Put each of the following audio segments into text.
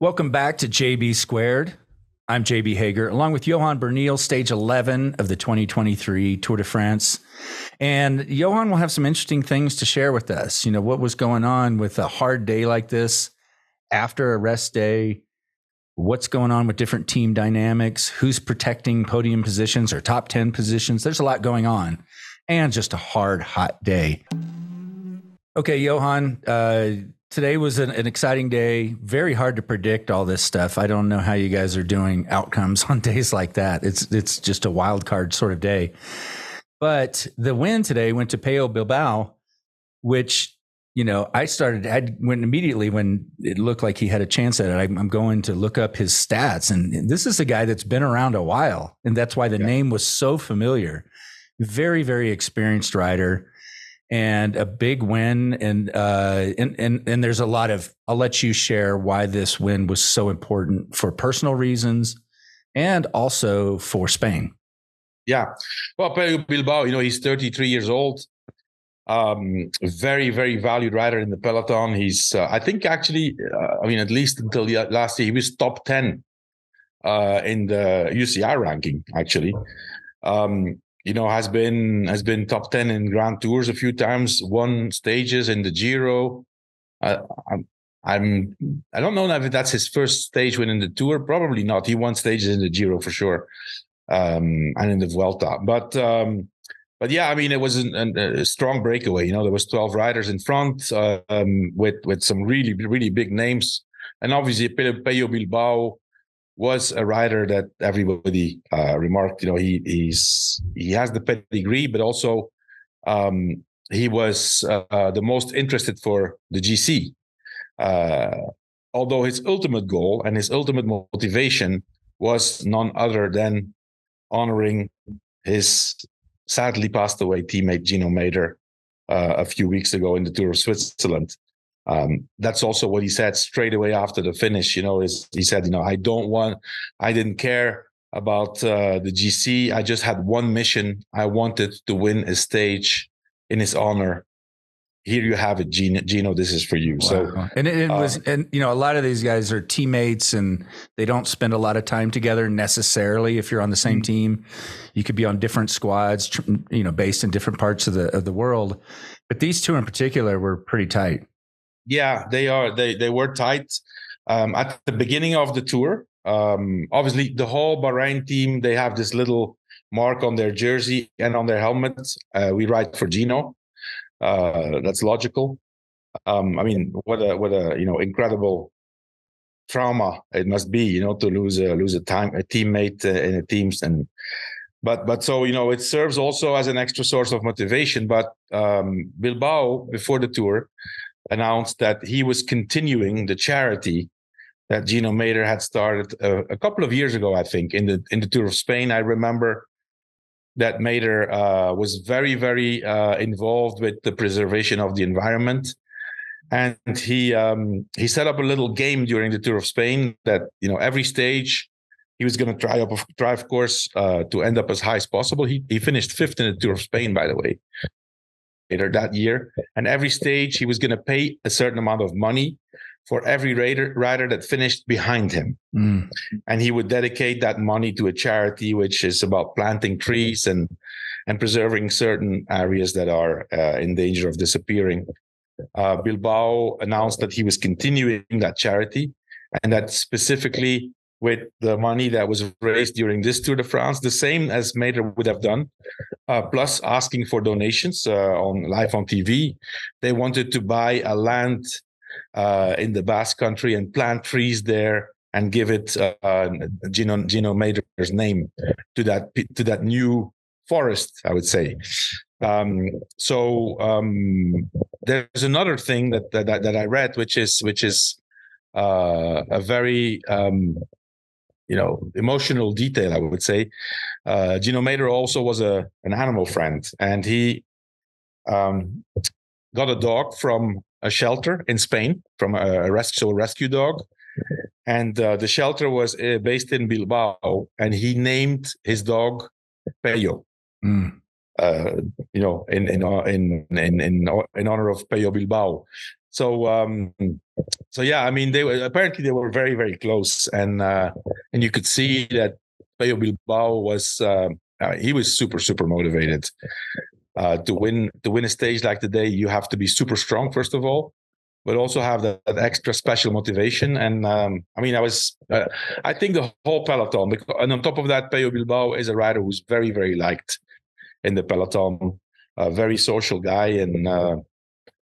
Welcome back to JB Squared. I'm JB Hager, along with Johan Bruyneel, stage 11 of the 2023 Tour de France. And Johan will have some interesting things to share with us. You know, what was going on with a hard day like this after a rest day, what's going on with different team dynamics, who's protecting podium positions or top 10 positions. There's a lot going on and just a hard, hot day. Okay, Johan, today was an exciting day. Very hard to predict all this stuff. I don't know how you guys are doing outcomes on days like that. It's just a wild card sort of day. But the win today went to Pello Bilbao, which, you know, I went immediately when it looked like he had a chance at it. I'm going to look up his stats. And this is a guy that's been around a while. And that's why the name was so familiar. Very, very experienced rider. And a big win, and there's a lot of, I'll let you share why this win was so important for personal reasons and also for Spain. Yeah. Well, Pello Bilbao, you know, he's 33 years old, very, very valued rider in the peloton. He's, I think actually, I mean, at least until last year, he was top 10 in the UCI ranking, actually. You know, has been top 10 in Grand Tours a few times, won stages in the Giro. I don't know if that's his first stage win in the Tour. Probably not. He won stages in the Giro for sure, and in the Vuelta. But yeah, I mean, it was a strong breakaway. You know, there was 12 riders in front with some really, really big names, and obviously Pello Bilbao was a rider that everybody remarked. You know, he has the pedigree, but also he was the most interested for the GC. Although his ultimate goal and his ultimate motivation was none other than honoring his sadly passed away teammate Gino Mäder a few weeks ago in the Tour of Switzerland. That's also what he said straight away after the finish. You know, he said, you know, I didn't care about the GC. I just had one mission. I wanted to win a stage in his honor. Here you have it, Gino, this is for you. Wow. So, and it was, and you know, a lot of these guys are teammates and they don't spend a lot of time together necessarily. If you're on the same team, you could be on different squads, you know, based in different parts of the world, but these two in particular were pretty tight. Yeah, they are. They were tight at the beginning of the Tour. Obviously, the whole Bahrain team, they have this little mark on their jersey and on their helmet. We ride for Gino. That's logical. I mean, what a you know, incredible trauma it must be, you know, to lose a teammate in a teams. And but so, you know, it serves also as an extra source of motivation. But Bilbao, before the Tour, announced that he was continuing the charity that Gino Mäder had started a couple of years ago, I think, in the Tour of Spain. I remember that Mäder was very, very involved with the preservation of the environment, and he set up a little game during the Tour of Spain that, you know, every stage he was going to try, of course, to end up as high as possible. He finished fifth in the Tour of Spain, by the way, that year, and every stage he was going to pay a certain amount of money for every rider that finished behind him. Mm. And he would dedicate that money to a charity which is about planting trees and preserving certain areas that are in danger of disappearing. Bilbao announced that he was continuing that charity, and that specifically with the money that was raised during this Tour de France, the same as Mäder would have done, plus asking for donations on live on TV. They wanted to buy a land in the Basque Country and plant trees there and give it Gino Mäder's name to that new forest, I would say. So there's another thing that I read, which is a very you know, emotional detail, I would say. Gino Mäder also was an animal friend, and he got a dog from a shelter in Spain, from a rescue dog. And the shelter was based in Bilbao, and he named his dog Pello. Mm. You know, in honor of Pello Bilbao. So yeah, I mean, they were very, very close, and you could see that Pello Bilbao was he was super motivated to win a stage like today. You have to be super strong first of all, but also have that extra special motivation. And I mean, I think the whole peloton, and on top of that, Pello Bilbao is a rider who's very, very liked in the peloton, a very social guy, and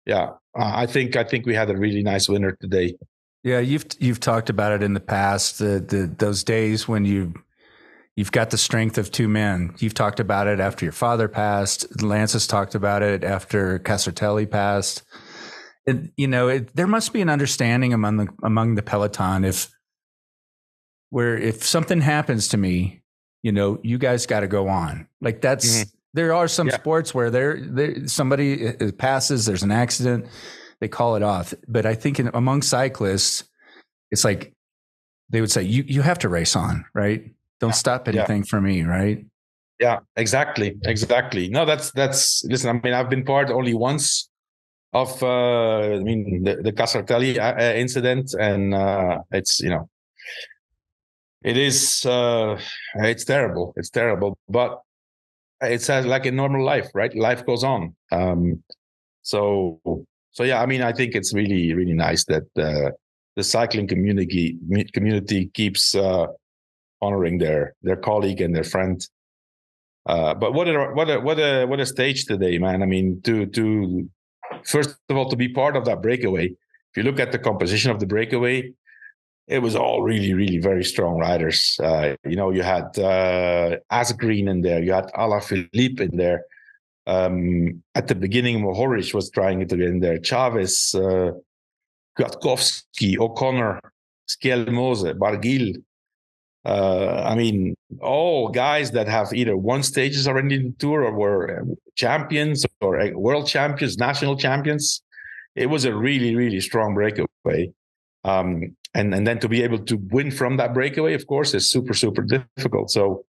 yeah. I think we had a really nice winner today. Yeah, you've talked about it in the past, those days when you've got the strength of two men. You've talked about it after your father passed. Lance has talked about it after Casertelli passed. And you know, there must be an understanding among the peloton if something happens to me, you know, you guys got to go on. Like that's. Mm-hmm. There are some sports where somebody passes, there's an accident, they call it off. But I think among cyclists, it's like they would say, you have to race on, right? Don't stop anything for me, right? Yeah, exactly. No, that's. Listen, I mean, I've been part only once of, the Casertelli incident, and it's, you know, it is, it's terrible. It's terrible, but. It's like a normal life, right? Life goes on. So yeah, I mean, I think it's really, really nice that the cycling community keeps honoring their colleague and their friend. But what a stage today, man! I mean, to first of all, to be part of that breakaway. If you look at the composition of the breakaway, it was all really, really very strong riders. You know, you had Asgreen in there. You had Alaphilippe in there. At the beginning, Mohoric was trying to get in there. Chavez, Kwiatkowski, O'Connor, Skelmose, Barguil. I mean, all guys that have either won stages already in the Tour or were champions or world champions, national champions. It was a really, really strong breakaway. And then to be able to win from that breakaway, of course, is super difficult. So,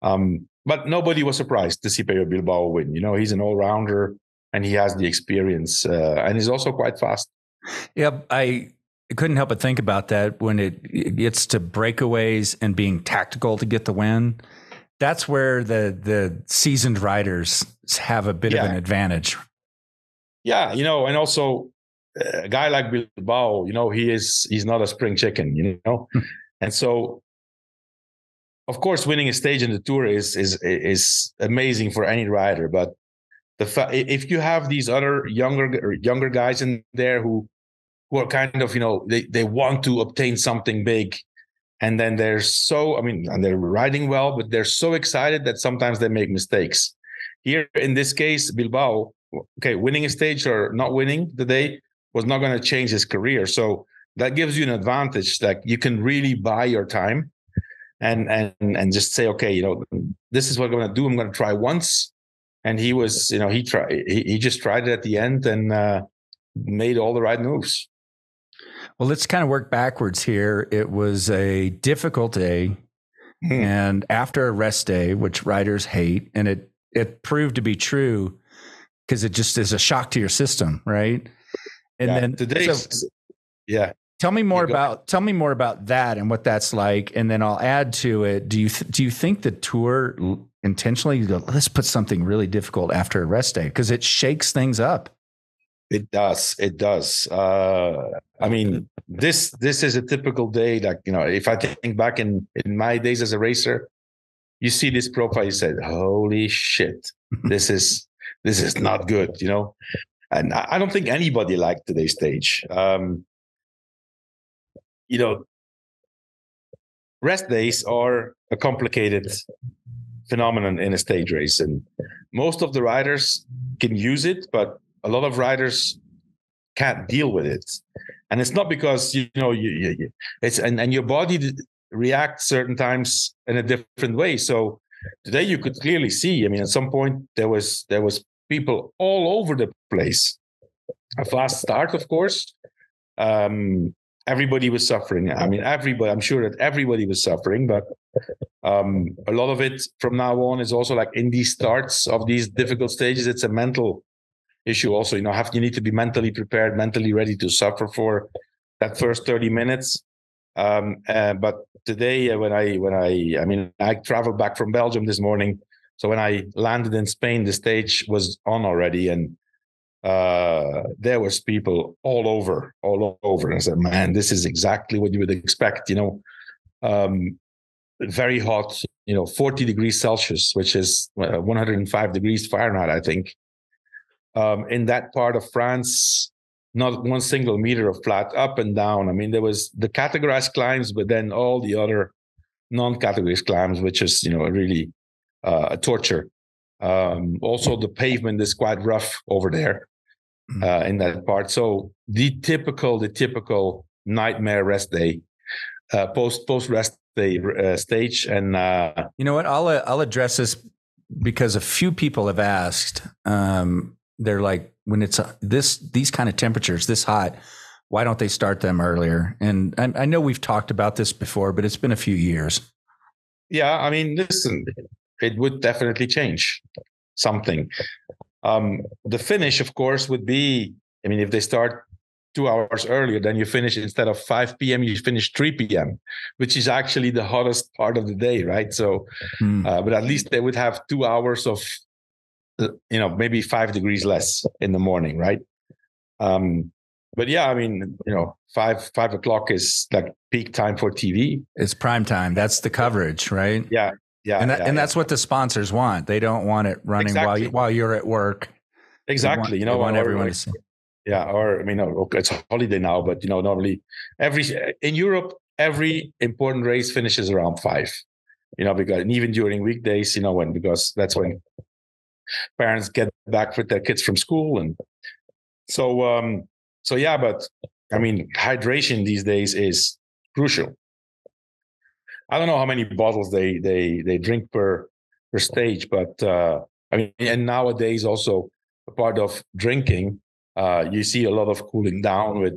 but nobody was surprised to see Pello Bilbao win. You know, he's an all-rounder and he has the experience, and he's also quite fast. Yeah, I couldn't help but think about that when it gets to breakaways and being tactical to get the win. That's where the seasoned riders have a bit of an advantage. Yeah, you know, and also. A guy like Bilbao, you know, he's not a spring chicken, you know? And so, of course, winning a stage in the Tour is amazing for any rider. But if you have these other younger guys in there who are kind of, you know, they want to obtain something big. And then they're riding well, but they're so excited that sometimes they make mistakes. Here, in this case, Bilbao, okay, winning a stage or not winning today, was not going to change his career. So that gives you an advantage that you can really buy your time and just say, okay, you know, this is what I'm going to do. I'm going to try once. And he was, you know, he just tried it at the end and made all the right moves. Well, let's kind of work backwards here. It was a difficult day and after a rest day, which riders hate, and it proved to be true because it just is a shock to your system, right? And then today, tell me more about that and what that's like. And then I'll add to it. Do you think the Tour intentionally, let's put something really difficult after a rest day? Cause it shakes things up. It does. I mean, this is a typical day that, you know, if I think back in my days as a racer, you see this profile, you said, holy shit, this is not good, you know? And I don't think anybody liked today's stage. You know, rest days are a complicated phenomenon in a stage race. And most of the riders can use it, but a lot of riders can't deal with it. And it's not because, you know, it's your body reacts certain times in a different way. So today you could clearly see, I mean, at some point there was people all over the place. A fast start, of course. Everybody was suffering. I mean, I'm sure that everybody was suffering, but a lot of it from now on is also like in these starts of these difficult stages, it's a mental issue also. You need to be mentally prepared, mentally ready to suffer for that first 30 minutes. But today, I traveled back from Belgium this morning. So when I landed in Spain, the stage was on already, and there was people all over. And I said, man, this is exactly what you would expect, very hot, 40 degrees Celsius, which is 105 degrees Fahrenheit, I think. In that part of France, not one single meter of flat, up and down. I mean, there was the categorized climbs, but then all the other non-categorized climbs, which is, really a torture. Also, the pavement is quite rough over there in that part. So the typical nightmare rest day, post rest day stage. And you know what? I'll address this because a few people have asked. They're like, when it's these kind of temperatures, this hot, why don't they start them earlier? And I know we've talked about this before, but it's been a few years. Yeah, I mean, listen, it would definitely change something. The finish, of course, would be, if they start 2 hours earlier, then you finish, instead of 5 p.m., you finish 3 p.m., which is actually the hottest part of the day, right? So, but at least they would have 2 hours of, maybe 5 degrees less in the morning, right? But yeah, 5 o'clock is like peak time for TV. It's prime time. That's the coverage, right? Yeah. Yeah, that's what the sponsors want. They don't want it running while you're at work. Exactly. They want everyone to see. Yeah, it's a holiday now, but normally every important race finishes around 5. Because and even during weekdays, because that's when parents get back with their kids from school, and so yeah. But hydration these days is crucial. I don't know how many bottles they drink per stage, but and nowadays also a part of drinking, you see a lot of cooling down with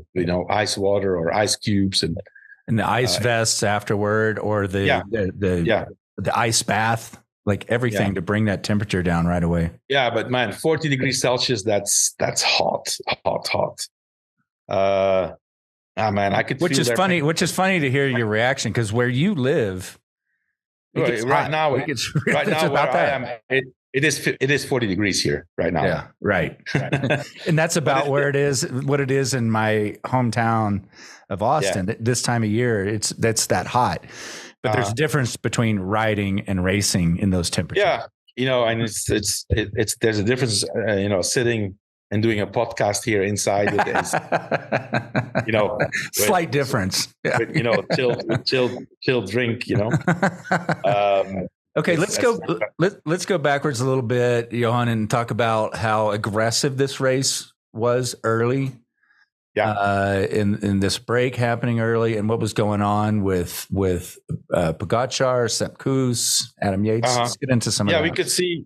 ice water or ice cubes and the ice vests afterward, or the ice bath, like everything to bring that temperature down right away. Yeah, but man, 40 degrees Celsius, that's hot. I could. Which is funny to hear your reaction, because where you live, it is 40 degrees here right now. Yeah, right. And that's about where it is in my hometown of Austin. Yeah. This time of year, that's that hot. But there's a difference between riding and racing in those temperatures. Yeah, and it's there's a difference. Sitting and doing a podcast here inside, it is, slight difference. Yeah. With, chill drink, okay, let's go backwards a little bit, Johan, and talk about how aggressive this race was early. Yeah. In this break happening early, and what was going on with Pogacar, Sepp Kuss, Adam Yates. Uh-huh. Let's get into some of that. Yeah,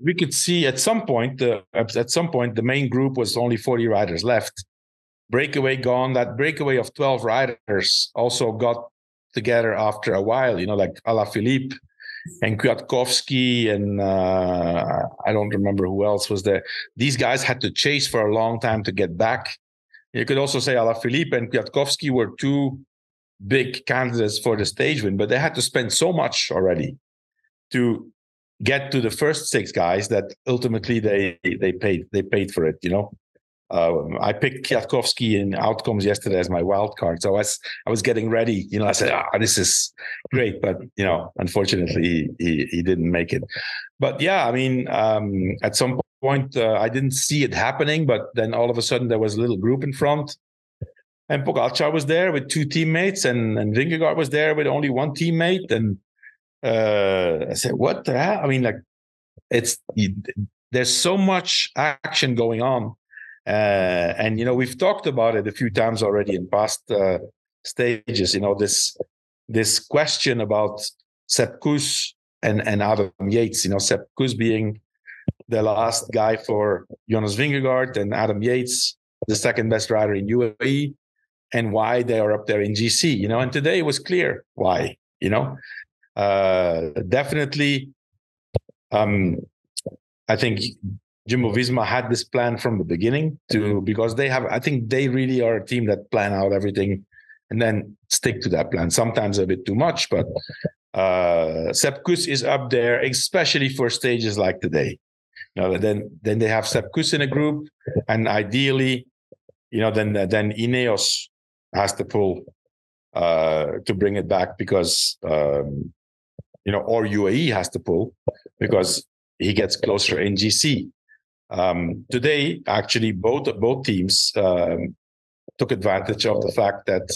we could see at some point the main group was only 40 riders left. Breakaway gone. That breakaway of 12 riders also got together after a while, like Alaphilippe and Kwiatkowski, and I don't remember who else was there. These guys had to chase for a long time to get back. You could also say Alaphilippe and Kwiatkowski were two big candidates for the stage win, but they had to spend so much already to get to the first 6 guys that ultimately they paid for it. I picked Kwiatkowski in outcomes yesterday as my wild card, so I was getting ready. I said, this is great, but unfortunately he didn't make it. But yeah, at some point, I didn't see it happening, but then all of a sudden there was a little group in front, and Pogacar was there with 2 teammates, and Vingegaard was there with only 1 teammate. And I said, what the hell? There's so much action going on. And, we've talked about it a few times already in past stages, this question about Sepp Kuss and Adam Yates, Sepp Kuss being the last guy for Jonas Vingegaard, and Adam Yates, the second best rider in UAE, and why they are up there in GC, and today it was clear why, definitely, I think Jumbo-Visma had this plan from the beginning to, because they have, I think they really are a team that plan out everything and then stick to that plan. Sometimes a bit too much, but Sepp Kuss is up there, especially for stages like today. You know, then they have Sepp Kuss in a group, and ideally, you know, then Ineos has to pull to bring it back because, you know, or UAE has to pull because he gets closer in GC. Today, actually, both teams took advantage of the fact that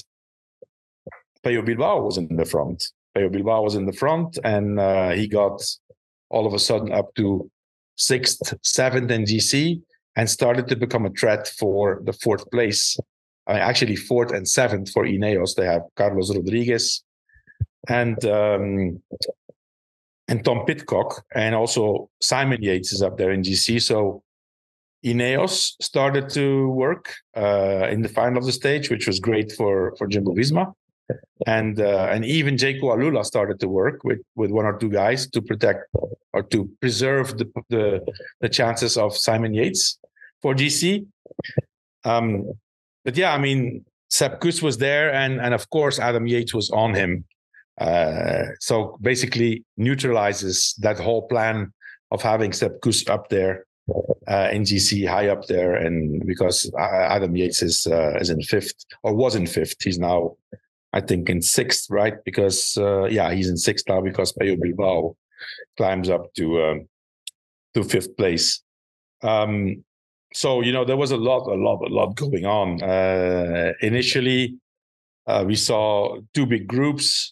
Pello Bilbao was in the front. Pello Bilbao was in the front, and he got all of a sudden up to 6th, 7th in GC and started to become a threat for the 4th place. I mean, actually 4th and 7th for Ineos. They have Carlos Rodriguez and Tom Pitcock, and also Simon Yates is up there in GC. So Ineos started to work in the final of the stage, which was great for Jumbo-Visma. And even Jayco AlUla started to work with one or two guys to protect or to preserve the chances of Simon Yates for GC. But yeah, I mean, Sepp Kuss was there, and of course Adam Yates was on him. So basically neutralizes that whole plan of having Sepp Kuss up there in GC, high up there, and because Adam Yates is in 5th, or was in 5th. He's now, I think, in 6th, right? Because he's in 6th now because Pello Bilbao climbs up to 5th place. So you know, there was a lot going on. Initially, we saw two big groups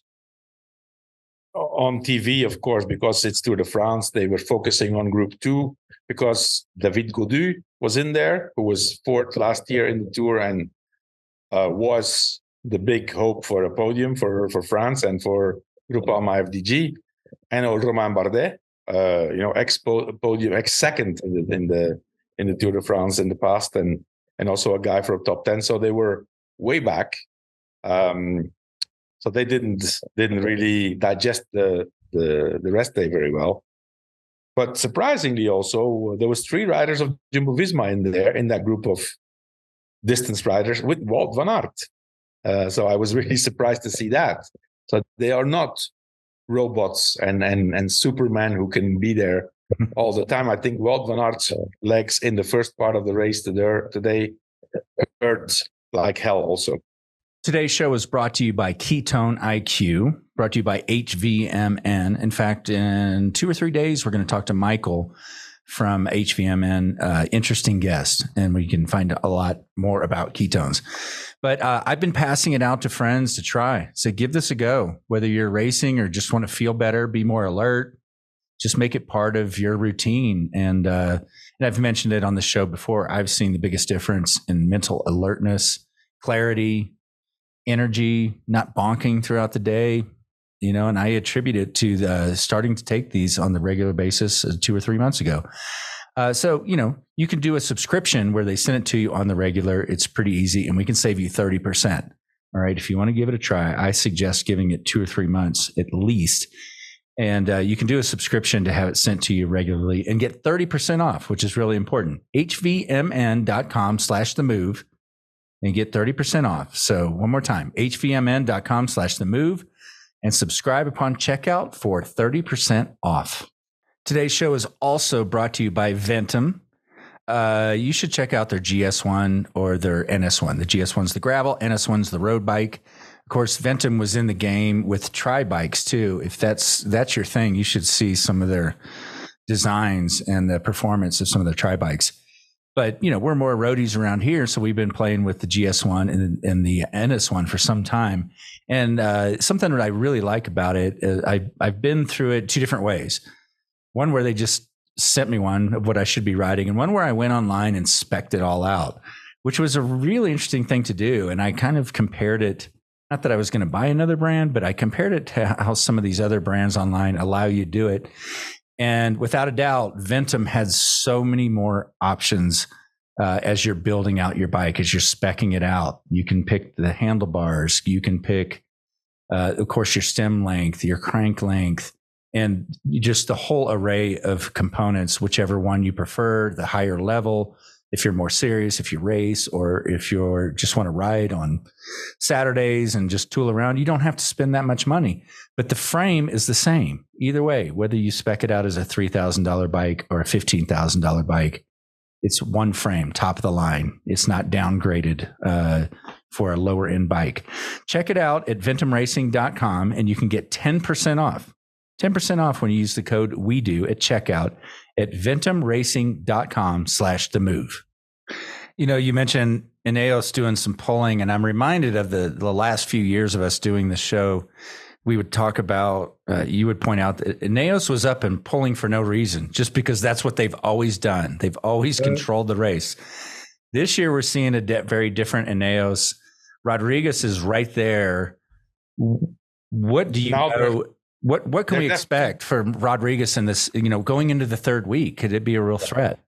on TV, of course, because it's Tour de France. They were focusing on Group 2 because David Gaudu was in there, who was 4th last year in the Tour and was the big hope for a podium for France and for Groupe AMA FDG, and Romain Bardet, ex-podium, ex-second in the Tour de France in the past, and also a guy for a top 10. So they were way back. So they didn't really digest the rest day very well. But surprisingly also, there was 3 riders of Jumbo-Visma in there, in that group of distance riders with Wout van Aert. So I was really surprised to see that. So they are not robots and Superman who can be there all the time. I think Wout van Aert's legs in the first part of the race today hurt like hell also. Today's show is brought to you by Ketone IQ, brought to you by HVMN. In fact, in 2 or 3 days, we're going to talk to Michael from HVMN, interesting guest, and we can find a lot more about ketones. But I've been passing it out to friends to try. So give this a go, whether you're racing or just want to feel better, be more alert, just make it part of your routine. And I've mentioned it on the show before. I've seen the biggest difference in mental alertness, clarity, energy, not bonking throughout the day, you know, and I attribute it to the starting to take these on the regular basis 2 or 3 months ago. So, you know, you can do a subscription where they send it to you on the regular. It's pretty easy, and we can save you 30%. All right. If you want to give it a try, I suggest giving it 2 or 3 months at least. And you can do a subscription to have it sent to you regularly and get 30% off, which is really important. HVMN.com/the move. And get 30% off. So one more time, hvmn.com/the move, and subscribe upon checkout for 30% off. Today's show is also brought to you by Ventum. You should check out their GS1 or their NS1. The GS1's the gravel, NS1's the road bike. Of course, Ventum was in the game with tri bikes too. If that's your thing, you should see some of their designs and the performance of some of their tri bikes. But, you know, we're more roadies around here, so we've been playing with the GS1 and the NS1 for some time. And something that I really like about it, I've been through it 2 different ways. One where they just sent me one of what I should be riding, and one where I went online and spec'd it all out, which was a really interesting thing to do. And I kind of compared it, not that I was going to buy another brand, but I compared it to how some of these other brands online allow you to do it. And without a doubt, Ventum has so many more options as you're building out your bike, as you're speccing it out. You can pick the handlebars. You can pick, of course, your stem length, your crank length, and just the whole array of components, whichever one you prefer, the higher level, if you're more serious, if you race, or if you're just want to ride on Saturdays and just tool around, you don't have to spend that much money, but the frame is the same either way, whether you spec it out as a $3,000 bike or a $15,000 bike. It's one frame, top of the line. It's not downgraded for a lower end bike. Check it out at VentumRacing.com and you can get 10% off. 10% off when you use the code WEDO at checkout at VentumRacing.com/themove. You know, you mentioned Ineos doing some polling, and I'm reminded of the last few years of us doing the show. We would talk about, you would point out that Ineos was up and pulling for no reason, just because that's what they've always done. They've always controlled the race. This year, we're seeing a very different Ineos. Rodriguez is right there. What do you know? What can we expect from Rodriguez in this, you know, going into the third week? Could it be a real threat?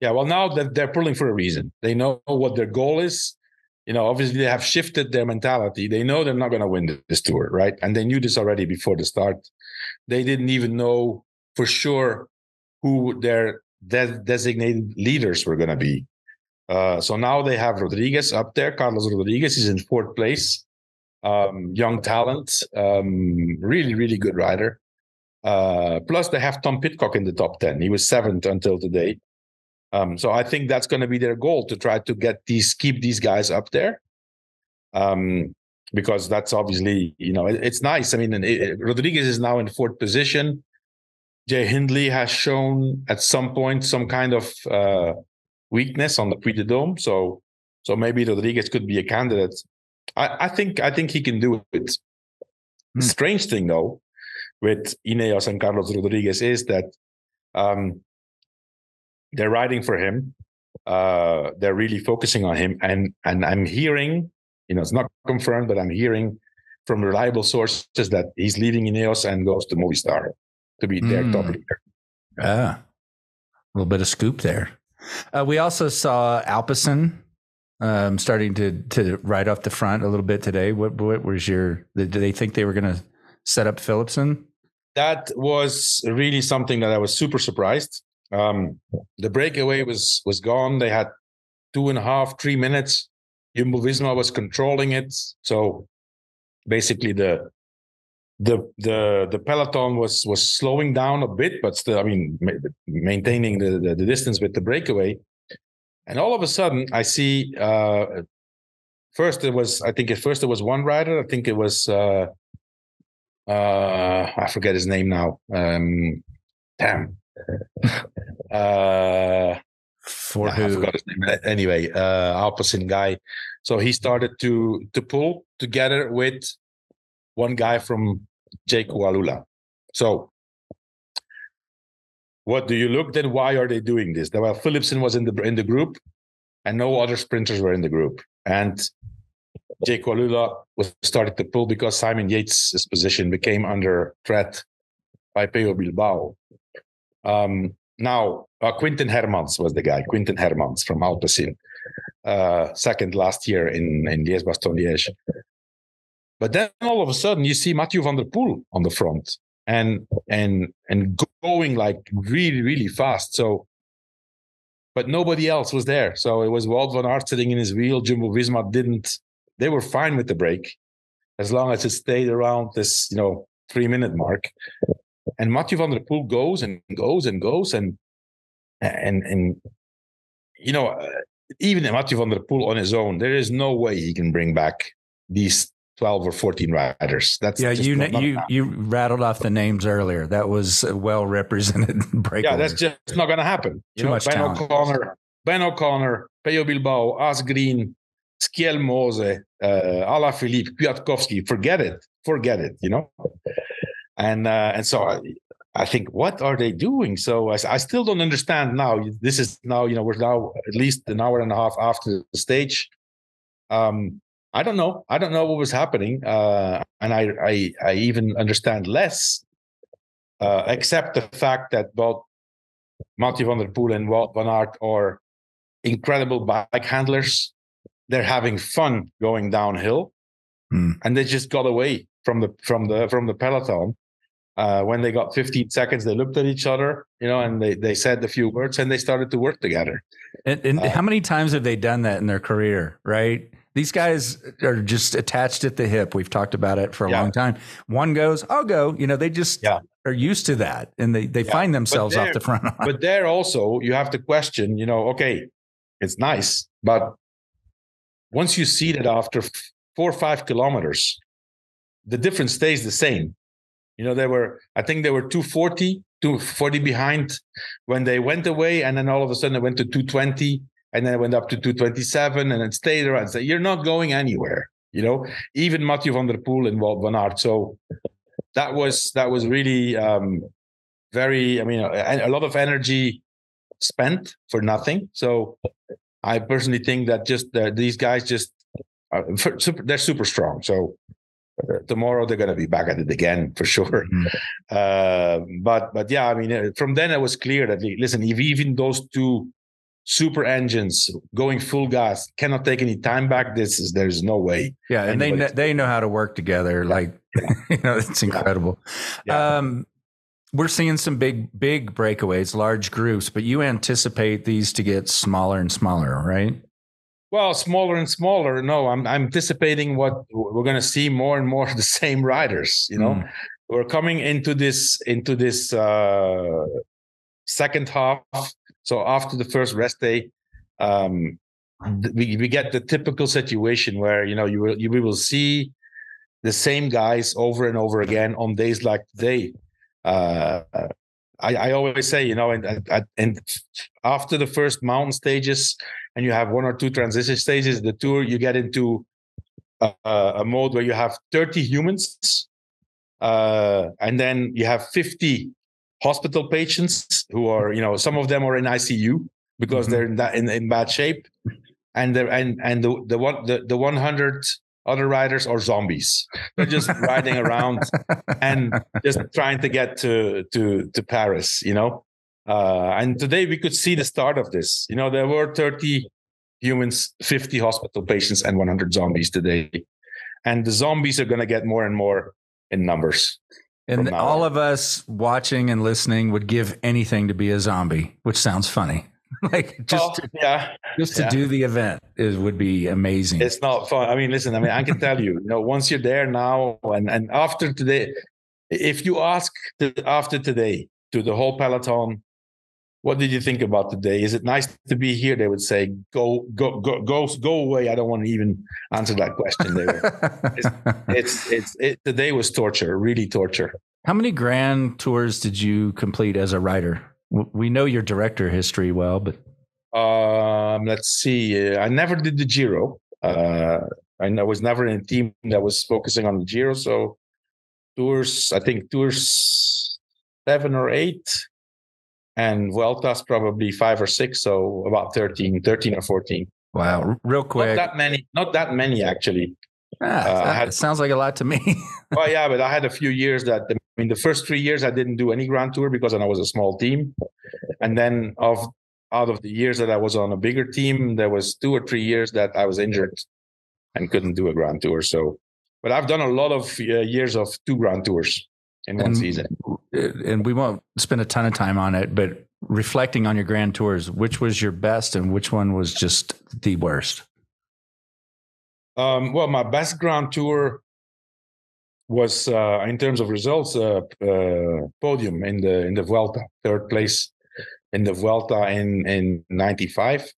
Yeah, well, now that they're pulling for a reason. They know what their goal is. You know, obviously they have shifted their mentality. They know they're not going to win this tour, right? And they knew this already before the start. They didn't even know for sure who their designated leaders were going to be. So now they have Rodriguez up there. Carlos Rodriguez is in fourth place. Young talent, really, really good rider. Plus they have Tom Pitcock in the top 10. He was seventh until today. So I think that's going to be their goal, to try to get keep these guys up there, because that's obviously, you know, it's nice. I mean, Rodriguez is now in fourth position. Jay Hindley has shown at some point some kind of weakness on the Puy de Dôme, so maybe Rodriguez could be a candidate. I think he can do it. The strange thing though with Ineos and Carlos Rodriguez is that. They're riding for him. They're really focusing on him. And I'm hearing, you know, it's not confirmed, but I'm hearing from reliable sources that he's leaving Ineos and goes to Movistar to be their top leader. Ah, a little bit of scoop there. We also saw Alpecin starting to ride off the front a little bit today. What was did they think they were going to set up Philipsen? That was really something that I was super surprised. The breakaway was gone. They had 2.5-3 minutes. Jumbo-Visma was controlling it. So basically the peloton was slowing down a bit, but still, I mean, maintaining the distance with the breakaway. And all of a sudden I see, at first it was one rider. I think it was, I forget his name now. Damn. I forgot his name. Anyway, Alpecin guy. So he started to pull together with one guy from Jayco AlUla. So what do you look then? Why are they doing this? Well, Philipsen was in the group, and no other sprinters were in the group. And Jayco AlUla was started to pull because Simon Yates' position became under threat by Pello Bilbao. Now, Quinten Hermans was the guy. Quinten Hermans from Alpecin, second last year in Liège-Bastogne-Liège. But then all of a sudden you see Mathieu van der Poel on the front and going like really, really fast. So, but nobody else was there. So it was Wout van Aert sitting in his wheel. Jumbo-Visma they were fine with the break as long as it stayed around this, you know, 3-minute mark. And Mathieu van der Poel goes and goes and goes. And you know, even Mathieu van der Poel on his own, there is no way he can bring back these 12 or 14 riders. That's you rattled off the names earlier. That was a well-represented breakaway. Yeah, that's just not going to happen. Too much Ben talent. Ben O'Connor, Pello Bilbao, Asgreen, Schielmose, Alaphilippe, Kwiatkowski. Forget it, you know? And so I think, what are they doing? So I still don't understand now. This is now, you know, we're now at least an hour and a half after the stage. I don't know what was happening. And I even understand less, except the fact that both Mathieu van der Poel and Wout van Aert are incredible bike handlers. They're having fun going downhill. And they just got away from the peloton. When they got 15 seconds, they looked at each other, you know, and they said a few words and they started to work together. And how many times have they done that in their career, right? These guys are just attached at the hip. We've talked about it for a long time. One goes, I'll go. You know, they just are used to that, and they find themselves off the front line. But there also, you have to question, you know, okay, it's nice, but once you see that after 4 or 5 kilometers, the difference stays the same. You know, I think they were 240 behind when they went away. And then all of a sudden it went to 220, and then it went up to 227, and it stayed around. So you're not going anywhere, you know, even Mathieu van der Poel and Wout van Aert. So that was really very, I mean, a lot of energy spent for nothing. So I personally think that just these guys just, they're super strong. So tomorrow they're going to be back at it again for sure. Mm-hmm. But yeah, I mean, from then it was clear that, listen, if even those two super engines going full gas cannot take any time back, there's no way. Yeah, and they know how to work together. Yeah. Like, you know, it's incredible. Yeah. We're seeing some big breakaways, large groups, but you anticipate these to get smaller and smaller, right? Well, smaller and smaller. No, I'm anticipating what we're going to see, more and more of the same riders. You know, we're coming into this second half. So after the first rest day, we get the typical situation where, you know, we will see the same guys over and over again on days like today. I always say, you know, and after the first mountain stages, and you have one or two transition stages, the tour, you get into a mode where you have 30 humans, and then you have 50 hospital patients who are, you know, some of them are in ICU because they're in bad shape, and the 100 other riders are zombies. They're just riding around and just trying to get to Paris, you know. And today we could see the start of this. You know, there were 30 humans, 50 hospital patients, and 100 zombies today. And the zombies are going to get more and more in numbers. And all of us watching and listening would give anything to be a zombie, which sounds funny. Like to do the event would be amazing. It's not fun. I mean, listen, I can tell you, you know, once you're there now and after today, if you ask after today to the whole peloton, what did you think about today? Is it nice to be here? They would say, go away. I don't want to even answer that question. Today was torture, really torture. How many Grand Tours did you complete as a rider? We know your director history well, but let's see. I never did the Giro. I was never in a team that was focusing on the Giro. So tours, I think tours 7 or 8, and Vuelta's probably 5 or 6. So about 13 or 14. Wow, real quick. Not that many actually. It sounds like a lot to me. Well, yeah, but I had a few years that. I mean, the first 3 years I didn't do any Grand Tour because I was a small team. And then out of the years that I was on a bigger team, there was 2 or 3 years that I was injured and couldn't do a Grand Tour. So, but I've done a lot of years of 2 Grand Tours in one season. And we won't spend a ton of time on it, but reflecting on your Grand Tours, which was your best and which one was just the worst? Well, my best Grand Tour was in terms of results podium in the Vuelta, third place in the Vuelta in 95.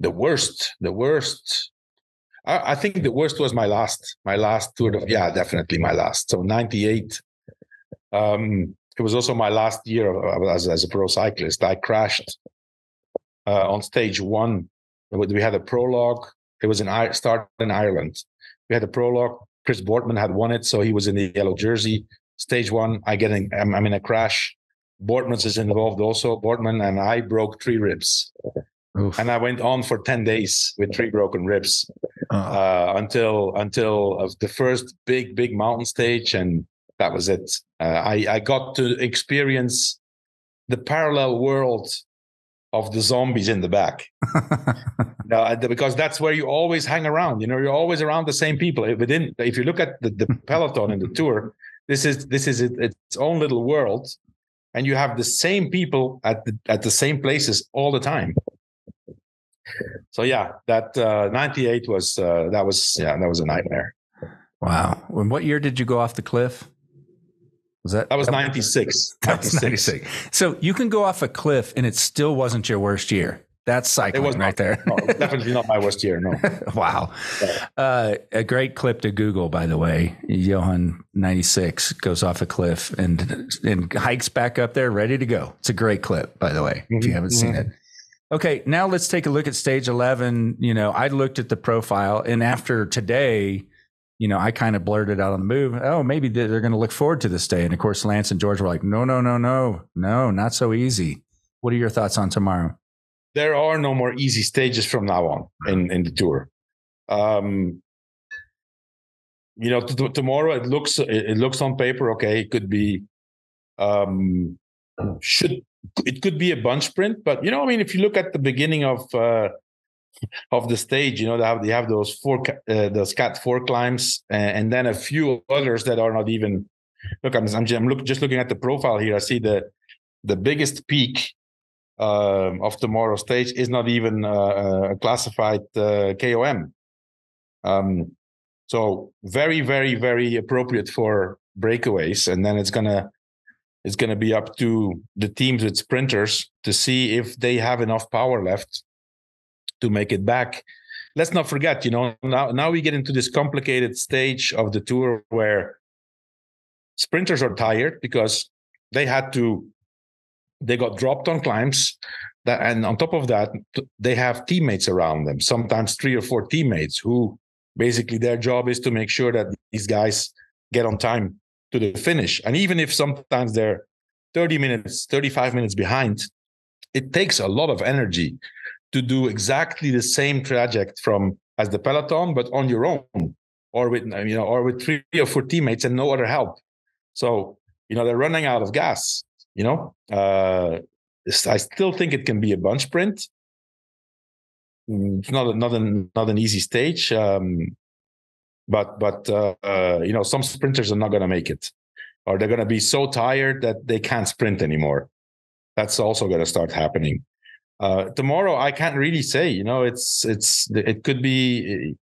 The worst I think the worst was my last Tour de, definitely my last. So 98, it was also my last year as a pro cyclist. I crashed on stage 1. We had a prologue. It was start in Ireland. We had a prologue. Chris Boortman had won it, so he was in the yellow jersey. Stage 1, I'm in a crash. Boortman is involved also. Boortman and I broke 3 ribs. Oof. And I went on for 10 days with 3 broken ribs until the first big mountain stage, and that was it. I got to experience the parallel world of the zombies in the back. Now, because that's where you always hang around. You know, you're always around the same people. If you look at the peloton in the tour, This is its own little world, and you have the same people at the same places all the time. So yeah, that 98 was that was a nightmare. Wow. And what year did you go off the cliff? Was that was 96. That's 96. So you can go off a cliff and it still wasn't your worst year. That's cycling right there. No, definitely not my worst year. No. Wow. A great clip to Google, by the way. Johan 96 goes off a cliff and hikes back up there ready to go. It's a great clip, by the way, if you haven't seen it. Okay. Now let's take a look at stage 11. You know, I looked at the profile, and after today, you know, I kind of blurted out on the move, oh, maybe they're going to look forward to this day. And of course, Lance and George were like, no, not so easy. What are your thoughts on tomorrow? There are no more easy stages from now on in the Tour. You know, tomorrow it looks on paper, okay, it could be, it could be a bunch sprint, but you know, I mean, if you look at the beginning of the stage, you know, they have those Cat 4 climbs, and then a few others that are not even. Look, I'm just looking at the profile here. I see the biggest peak of tomorrow's stage is not even a classified KOM. So very, very, very appropriate for breakaways, and then it's gonna be up to the teams with sprinters to see if they have enough power left to make it back. Let's not forget, you know, now we get into this complicated stage of the Tour where sprinters are tired because they got dropped on climbs, and on top of that, they have teammates around them, sometimes 3 or 4 teammates who basically their job is to make sure that these guys get on time to the finish. And even if sometimes they're 30 minutes, 35 minutes behind, it takes a lot of energy to do exactly the same traject from as the peloton, but on your own, or with 3 or 4 teammates and no other help. So, you know, they're running out of gas, you know. I still think it can be a bunch sprint. It's not an easy stage. But you know, some sprinters are not going to make it, or they're going to be so tired that they can't sprint anymore. That's also going to start happening. Tomorrow, I can't really say. You know, it could be.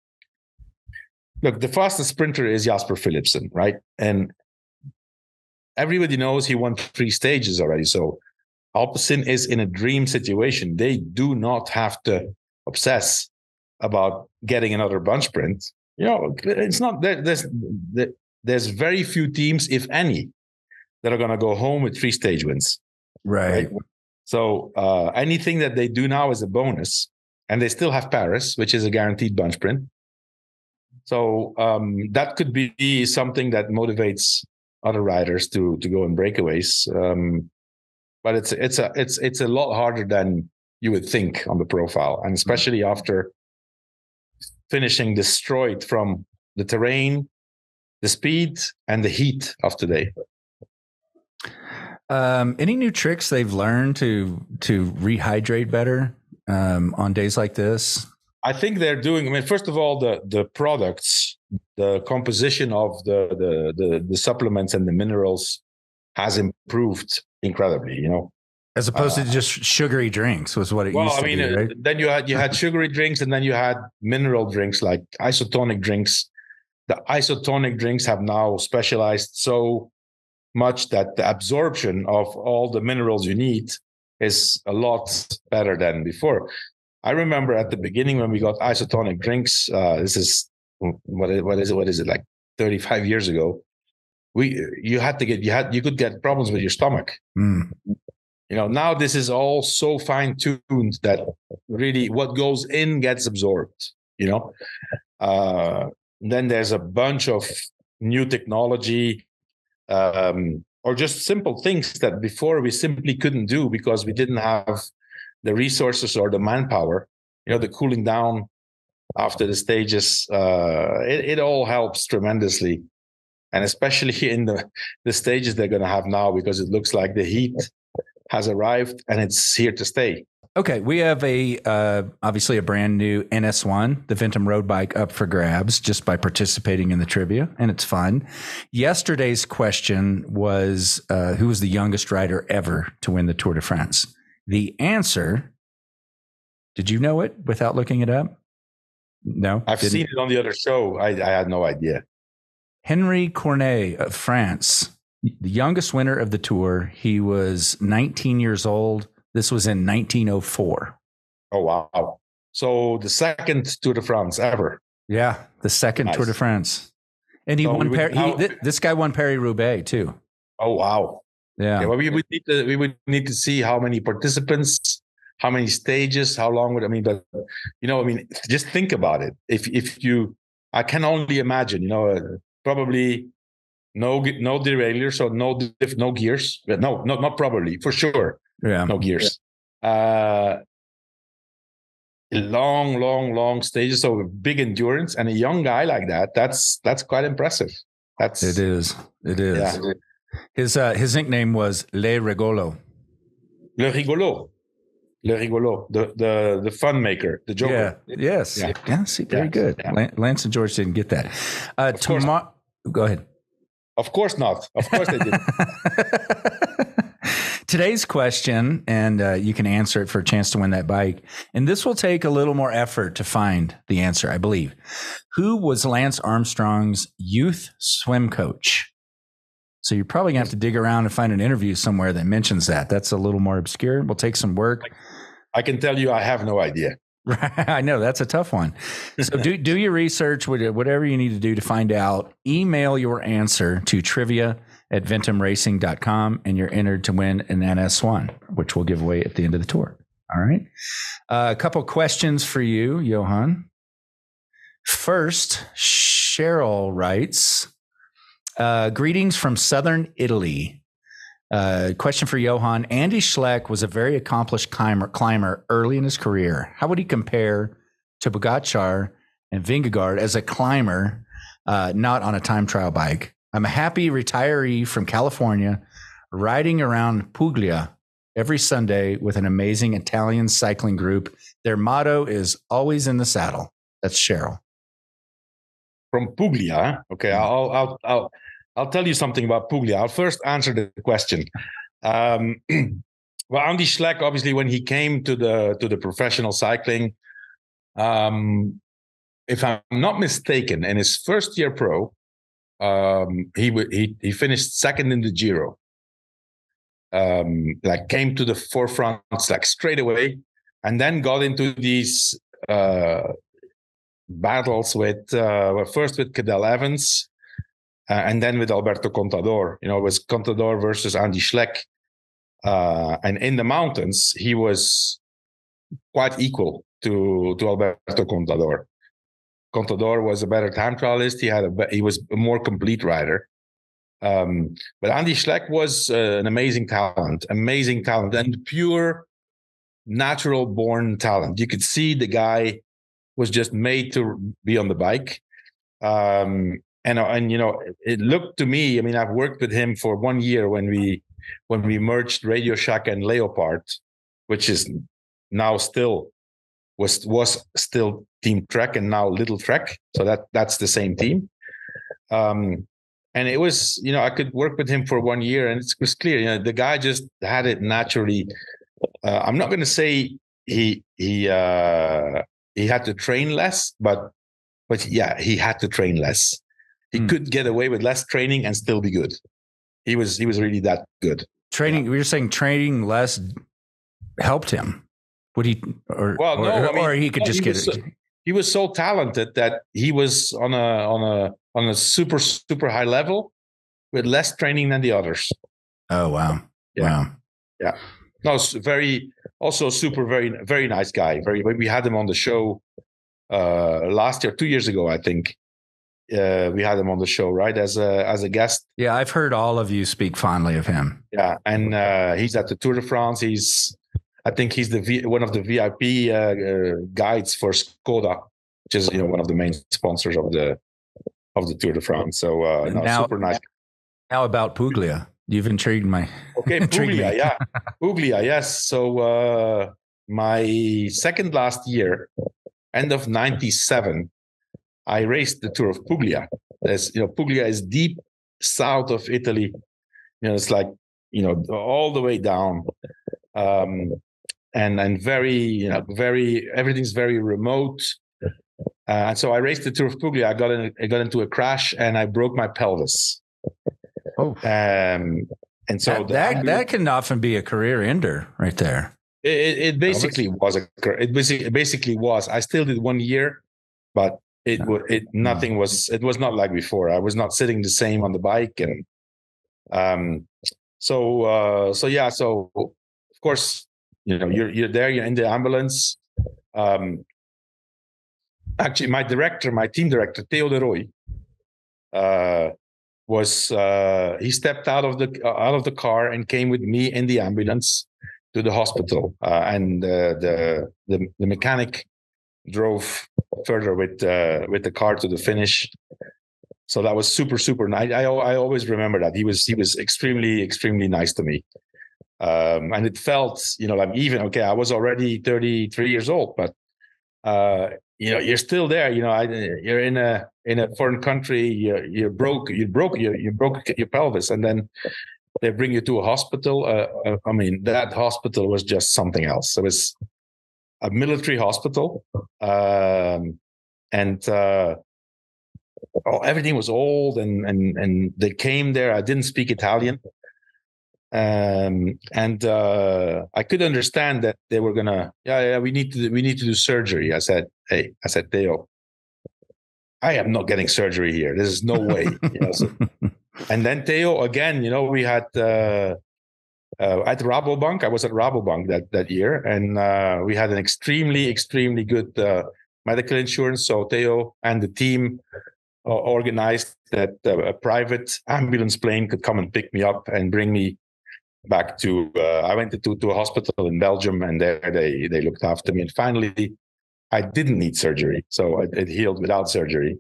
Look, the fastest sprinter is Jasper Philipsen, right? And everybody knows he won 3 stages already. So Alpecin is in a dream situation. They do not have to obsess about getting another bunch sprint. You know, it's not there's very few teams, if any, that are going to go home with 3 stage wins. Right? So anything that they do now is a bonus, and they still have Paris, which is a guaranteed bunch sprint. So that could be something that motivates other riders to go in breakaways. But it's a lot harder than you would think on the profile, and especially after finishing destroyed from the terrain, the speed, and the heat of today. Any new tricks they've learned to rehydrate better on days like this? I think they're doing. I mean, first of all, the products, the composition of the supplements and the minerals has improved incredibly. You know, as opposed to just sugary drinks was what it used to be. Well, I mean, right? Then you had sugary drinks, and then you had mineral drinks like isotonic drinks. The isotonic drinks have now specialized so much that the absorption of all the minerals you need is a lot better than before. I remember at the beginning when we got isotonic drinks, this is what is it like 35 years ago, you could get problems with your stomach. You know, now this is all so fine-tuned that really what goes in gets absorbed, you know. Then there's a bunch of new technology, or just simple things that before we simply couldn't do because we didn't have the resources or the manpower. You know, the cooling down after the stages, it all helps tremendously. And especially in the stages they're going to have now, because it looks like the heat has arrived and it's here to stay. Okay, we have a obviously a brand new NS1, the Ventum road bike, up for grabs just by participating in the trivia, and it's fun. Yesterday's question was, who was the youngest rider ever to win the Tour de France? The answer, did you know it without looking it up? No? I've seen it on the other show. I had no idea. Henri Cornet of France, the youngest winner of the Tour. He was 19 years old. This was in 1904. Oh, wow. So the second Tour de France ever. Yeah, the second Tour de France. And he won. This guy won Paris-Roubaix, too. Oh, wow. Yeah. Okay, well, we would need to see how many participants, how many stages, how long would, I mean, but, you know, I mean, just think about it. If you, I can only imagine, you know, probably no derailleur, so no gears. No, not probably, for sure. Yeah. No gears. Yeah. Long stages. So big endurance, and a young guy like that, that's quite impressive. It is. Yeah. His nickname was Le Rigolo. The fun maker, the joker. Yeah. Yes. Yeah. Yeah, see, very good. Yeah. Lance and George didn't get that. Go ahead. Of course not. Of course they didn't. Today's question, and you can answer it for a chance to win that bike. And this will take a little more effort to find the answer, I believe. Who was Lance Armstrong's youth swim coach? So you're probably going to have to dig around and find an interview somewhere that mentions that. That's a little more obscure. We'll take some work. I can tell you I have no idea. Right, I know. That's a tough one. So do your research, whatever you need to do to find out. Email your answer to trivia@ventumracing.com, and you're entered to win an NS1, which we'll give away at the end of the Tour. All right. A couple questions for you, Johan. First, Cheryl writes, greetings from Southern Italy. Question for Johan. Andy Schleck was a very accomplished climber early in his career. How would he compare to Pogacar and Vingegaard as a climber, not on a time trial bike? I'm a happy retiree from California, riding around Puglia every Sunday with an amazing Italian cycling group. Their motto is always in the saddle. That's Cheryl. From Puglia. Okay, I'll tell you something about Puglia. I'll first answer the question. Well, Andy Schleck, obviously, when he came to the professional cycling, if I'm not mistaken, in his first year pro, he finished second in the Giro. Like came to the forefront like straight away, and then got into these battles with first with Cadel Evans, and then with Alberto Contador. You know, it was Contador versus Andy Schleck, and in the mountains he was quite equal to Alberto Contador. Contador was a better time trialist. He was a more complete rider. But Andy Schleck was an amazing talent, and pure, natural-born talent. You could see the guy was just made to be on the bike. And you know, it looked to me, I mean, I've worked with him for 1 year when we merged Radio Shack and Leopard, which is now still... was still Team Trek and now Little Trek. So that's the same team. And it was, you know, I could work with him for 1 year, and it was clear, you know, the guy just had it naturally. I'm not going to say he had to train less, but yeah, he had to train less. He could get away with less training and still be good. He was really that good. Training, we were saying training less helped him. Would he, he was so talented that he was on a super high level with less training than the others. Oh, wow. Yeah. Wow. Yeah. No, very nice guy. We had him on the show, 2 years ago, I think. We had him on the show, right? As a guest. Yeah. I've heard all of you speak fondly of him. Yeah. And, he's at the Tour de France. I think he's one of the VIP guides for Skoda, which is, you know, one of the main sponsors of the Tour de France. So super nice. Now about Puglia, you've intrigued me. Okay, Puglia, yeah, Puglia, yes. So my second last year, end of 97, I raced the Tour of Puglia. As you know, Puglia is deep south of Italy. You know, it's like, you know, all the way down. And very, you know, very, everything's very remote. And so I raced the Tour of Puglia. I got into a crash and I broke my pelvis. Oh. And so that can often be a career ender right there. It basically was. I still did 1 year, but it was not like before. I was not sitting the same on the bike, and so of course, you know, you're there, you're in the ambulance. Actually, my team director, Theo Leroy, he stepped out of the car and came with me in the ambulance to the hospital, and the mechanic drove further with the car to the finish. So that was super, super nice. I always remember that he was extremely, extremely nice to me. And it felt, you know, like, even, okay, I was already 33 years old, but you know, you're still there. You know, you're in a foreign country. You broke your pelvis, and then they bring you to a hospital. I mean, that hospital was just something else. It was a military hospital, everything was old, and they came there. I didn't speak Italian, I could understand that they were gonna, we need to do surgery. I said, Theo, I am not getting surgery here. This is no way. You know, so, and then Theo again, you know, we had at Rabobank. I was at Rabobank that year, and we had an extremely, extremely good medical insurance. So Theo and the team organized that a private ambulance plane could come and pick me up and bring me back to. I went to a hospital in Belgium, and there they looked after me, and finally, I didn't need surgery, so it healed without surgery.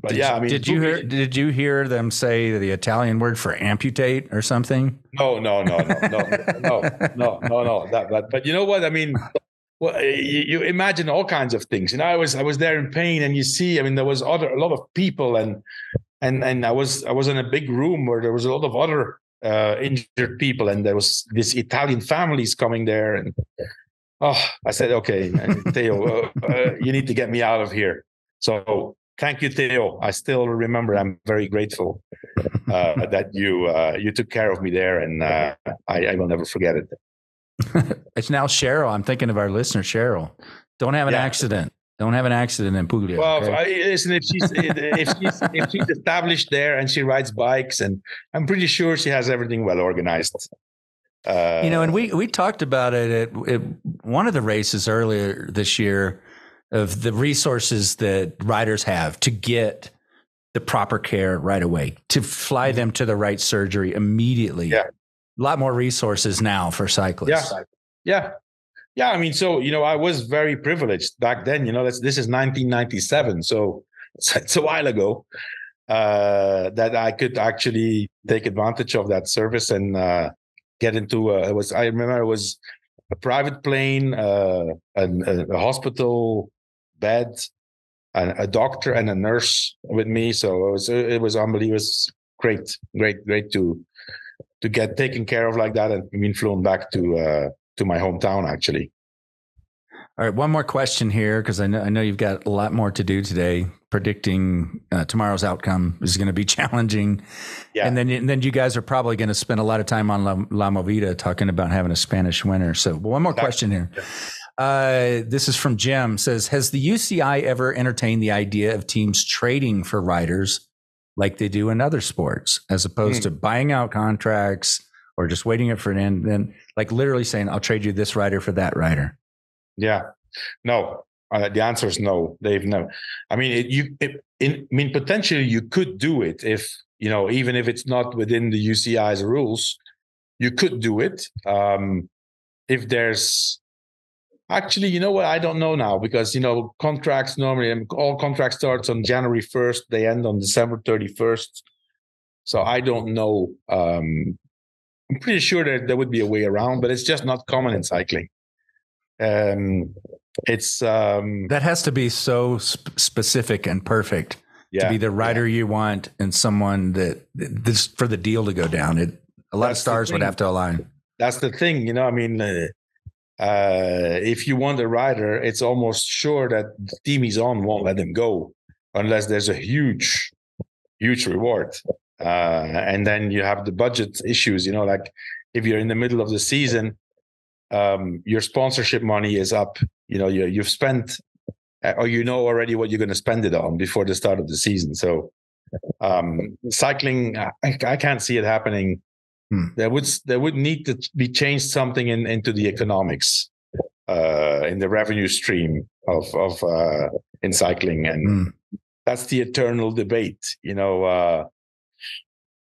But did you hear them say the Italian word for amputate or something? No. But you know what I mean? Well, you imagine all kinds of things. You know, I was there in pain, and you see, I mean, there was a lot of people, and I was in a big room where there was a lot of other injured people, and there was this Italian families coming there, and I said, okay, Theo, you need to get me out of here. So. Thank you, Theo. I still remember. I'm very grateful that you took care of me there, and I will never forget it. It's now Cheryl. I'm thinking of our listener, Cheryl. Don't have an accident. Don't have an accident in Puglia. Well, okay? Listen, if she's established there and she rides bikes, and I'm pretty sure she has everything well organized. You know, and we talked about it at one of the races earlier this year, of the resources that riders have to get the proper care right away, to fly them to the right surgery immediately. Yeah. A lot more resources now for cyclists. Yeah. I mean, so, you know, I was very privileged back then. You know, this is 1997. So it's a while ago that I could actually take advantage of that service and get into I remember it was a private plane, a hospital bed, a doctor and a nurse with me. So it was unbelievable. It was great to get taken care of like that, and being flown back to my hometown, actually. All right. One more question here, because I know you've got a lot more to do today. Predicting tomorrow's outcome is going to be challenging. Yeah. And then you guys are probably going to spend a lot of time on La Movida talking about having a Spanish winner. So one more question here. This is from Jim. Says, has the UCI ever entertained the idea of teams trading for riders like they do in other sports, as opposed to buying out contracts or just waiting it for an end, then like literally saying, I'll trade you this rider for that rider? Yeah, no. The answer is no. They've never. I mean, potentially you could do it if, you know, even if it's not within the UCI's rules, you could do it. If there's actually, you know what, I don't know now, because, you know, contracts normally, all contracts starts on January 1st, they end on December 31st. So I don't know. I'm pretty sure that there would be a way around, but it's just not common in cycling. It's that has to be so specific and perfect to be the rider you want and someone that this for the deal to go down. That's of stars would have to align. That's the thing, you know. I mean, if you want a rider, it's almost sure that the team he's on won't let him go unless there's a huge, huge reward. And then you have the budget issues, you know, like if you're in the middle of the season, your sponsorship money is up. You know, you've spent, or you know already what you're going to spend it on before the start of the season. So cycling, I can't see it happening. There would need to be changed something into the economics, in the revenue stream of in cycling, and that's the eternal debate. You know,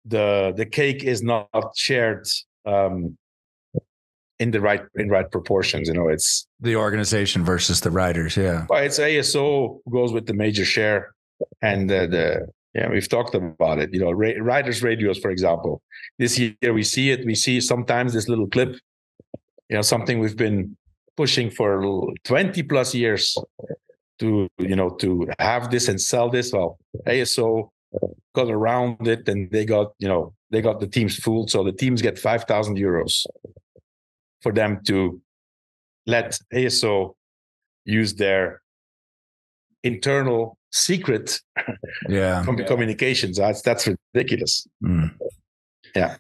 the cake is not shared in right proportions. You know, it's the organization versus the riders. Yeah, well, it's ASO goes with the major share, and we've talked about it. You know, riders' radios, for example. This year we see it. We see sometimes this little clip, you know, something we've been pushing for 20 plus years to have this and sell this. Well, ASO got around it, and they got the teams fooled. So the teams get 5,000 euros for them to let ASO use their internal secret communications. That's ridiculous. Yeah.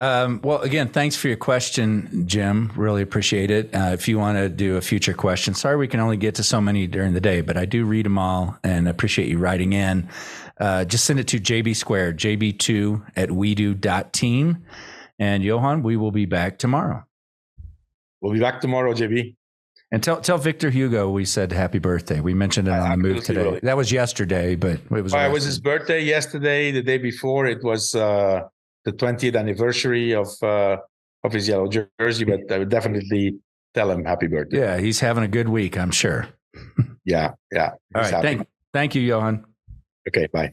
Well, again, thanks for your question, Jim. Really appreciate it. If you want to do a future question, sorry, we can only get to so many during the day, but I do read them all and appreciate you writing in. Just send it to jb2@wedo.team. And Johan, we will be back tomorrow. We'll be back tomorrow, JB. And tell Victor Hugo we said happy birthday. We mentioned it on the move today. Really. That was yesterday, but it was. It was his birthday yesterday. The day before, it was the 20th anniversary of his yellow jersey. But I would definitely tell him happy birthday. Yeah, he's having a good week, I'm sure. Yeah. All right. Thank you, Johan. Okay. Bye.